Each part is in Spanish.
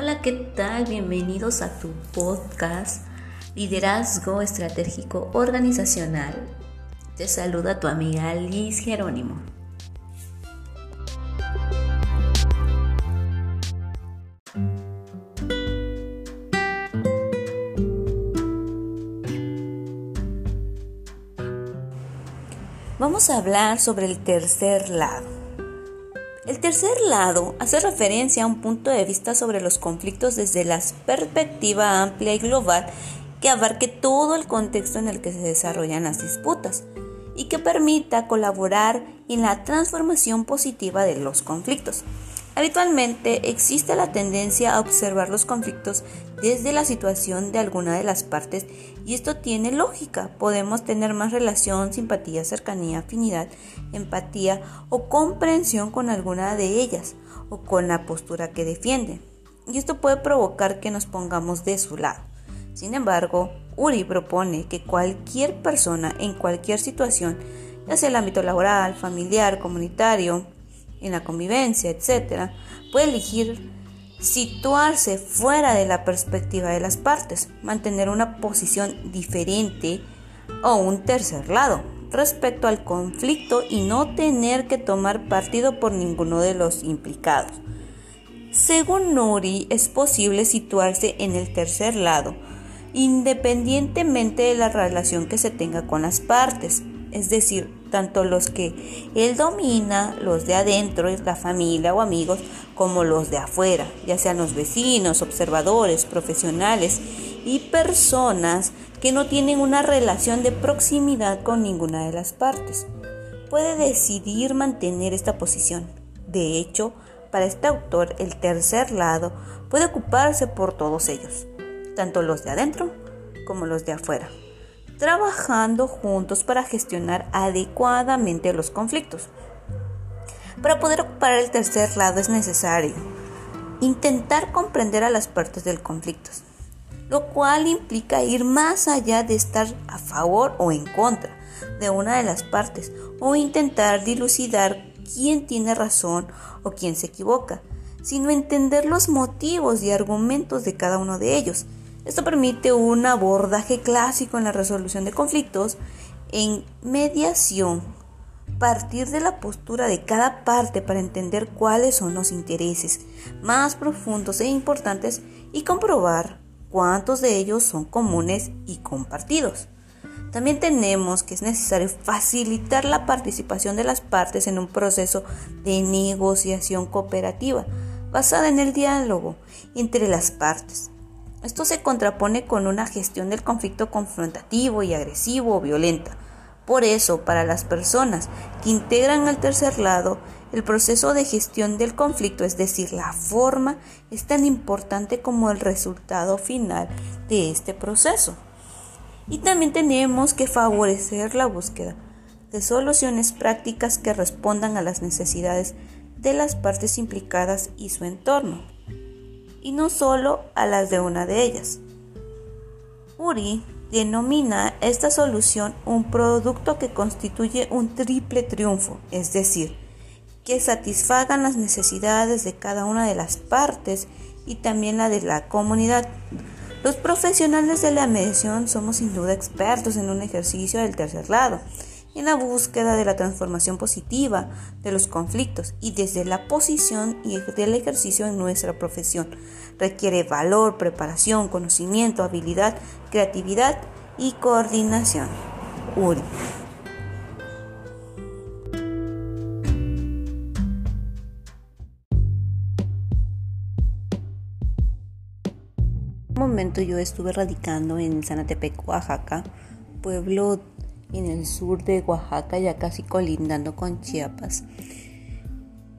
Hola, ¿qué tal? Bienvenidos a tu podcast Liderazgo Estratégico Organizacional. Te saluda tu amiga Liz Jerónimo. Vamos a hablar sobre el tercer lado. El tercer lado hace referencia a un punto de vista sobre los conflictos desde la perspectiva amplia y global que abarque todo el contexto en el que se desarrollan las disputas y que permita colaborar en la transformación positiva de los conflictos. Habitualmente existe la tendencia a observar los conflictos desde la situación de alguna de las partes y esto tiene lógica. Podemos tener más relación, simpatía, cercanía, afinidad, empatía o comprensión con alguna de ellas o con la postura que defienden. Y esto puede provocar que nos pongamos de su lado. Sin embargo, Uri propone que cualquier persona en cualquier situación, ya sea el ámbito laboral, familiar, comunitario, en la convivencia, etc., puede elegir situarse fuera de la perspectiva de las partes, mantener una posición diferente o un tercer lado respecto al conflicto y no tener que tomar partido por ninguno de los implicados. Según Nuri, es posible situarse en el tercer lado, independientemente de la relación que se tenga con las partes, es decir, tanto los que él domina, los de adentro, la familia o amigos, como los de afuera, ya sean los vecinos, observadores, profesionales y personas que no tienen una relación de proximidad con ninguna de las partes. Puede decidir mantener esta posición. De hecho, para este autor, el tercer lado puede ocuparse por todos ellos, tanto los de adentro como los de afuera, trabajando juntos para gestionar adecuadamente los conflictos. Para poder ocupar el tercer lado es necesario intentar comprender a las partes del conflicto, lo cual implica ir más allá de estar a favor o en contra de una de las partes o intentar dilucidar quién tiene razón o quién se equivoca, sino entender los motivos y argumentos de cada uno de ellos. Esto permite un abordaje clásico en la resolución de conflictos en mediación, partir de la postura de cada parte para entender cuáles son los intereses más profundos e importantes y comprobar cuántos de ellos son comunes y compartidos. También tenemos que es necesario facilitar la participación de las partes en un proceso de negociación cooperativa basada en el diálogo entre las partes. Esto se contrapone con una gestión del conflicto confrontativo y agresivo o violenta. Por eso, para las personas que integran el tercer lado, el proceso de gestión del conflicto, es decir, la forma, es tan importante como el resultado final de este proceso. Y también tenemos que favorecer la búsqueda de soluciones prácticas que respondan a las necesidades de las partes implicadas y su entorno, y no solo a las de una de ellas. Uri denomina esta solución un producto que constituye un triple triunfo, es decir, que satisfagan las necesidades de cada una de las partes y también la de la comunidad. Los profesionales de la mediación somos sin duda expertos en un ejercicio del tercer lado, en la búsqueda de la transformación positiva de los conflictos y desde la posición y del ejercicio en nuestra profesión. Requiere valor, preparación, conocimiento, habilidad, creatividad y coordinación. Uri. En un momento yo estuve radicando en Sanatepec, Oaxaca, pueblo en el sur de Oaxaca, ya casi colindando con Chiapas,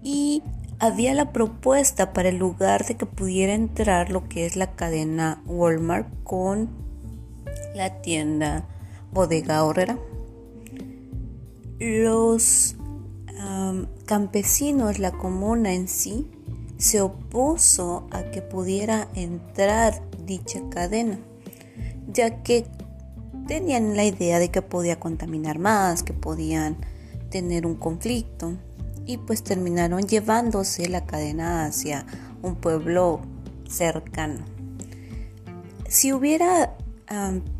y había la propuesta para el lugar de que pudiera entrar lo que es la cadena Walmart con la tienda Bodega Aurrera. Los campesinos, la comuna en sí, se opuso a que pudiera entrar dicha cadena, ya que tenían la idea de que podía contaminar más, que podían tener un conflicto, y pues terminaron llevándose la cadena hacia un pueblo cercano. Si hubiera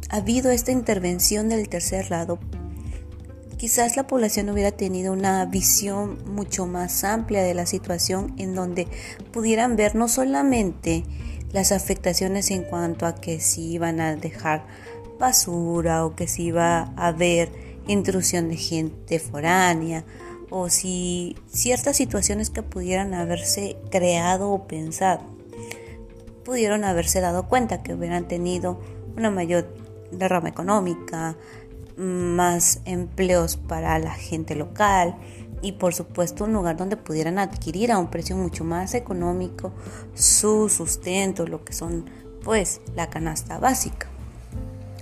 habido esta intervención del tercer lado, quizás la población hubiera tenido una visión mucho más amplia de la situación, en donde pudieran ver no solamente las afectaciones en cuanto a que si iban a dejar basura, o que si iba a haber intrusión de gente foránea, o si ciertas situaciones que pudieran haberse creado o pensado, pudieron haberse dado cuenta que hubieran tenido una mayor derrama económica, más empleos para la gente local y por supuesto un lugar donde pudieran adquirir a un precio mucho más económico su sustento, lo que son pues la canasta básica.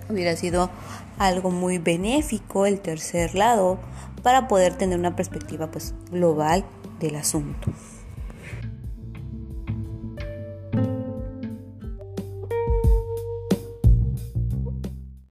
Hubiera sido algo muy benéfico el tercer lado para poder tener una perspectiva pues global del asunto.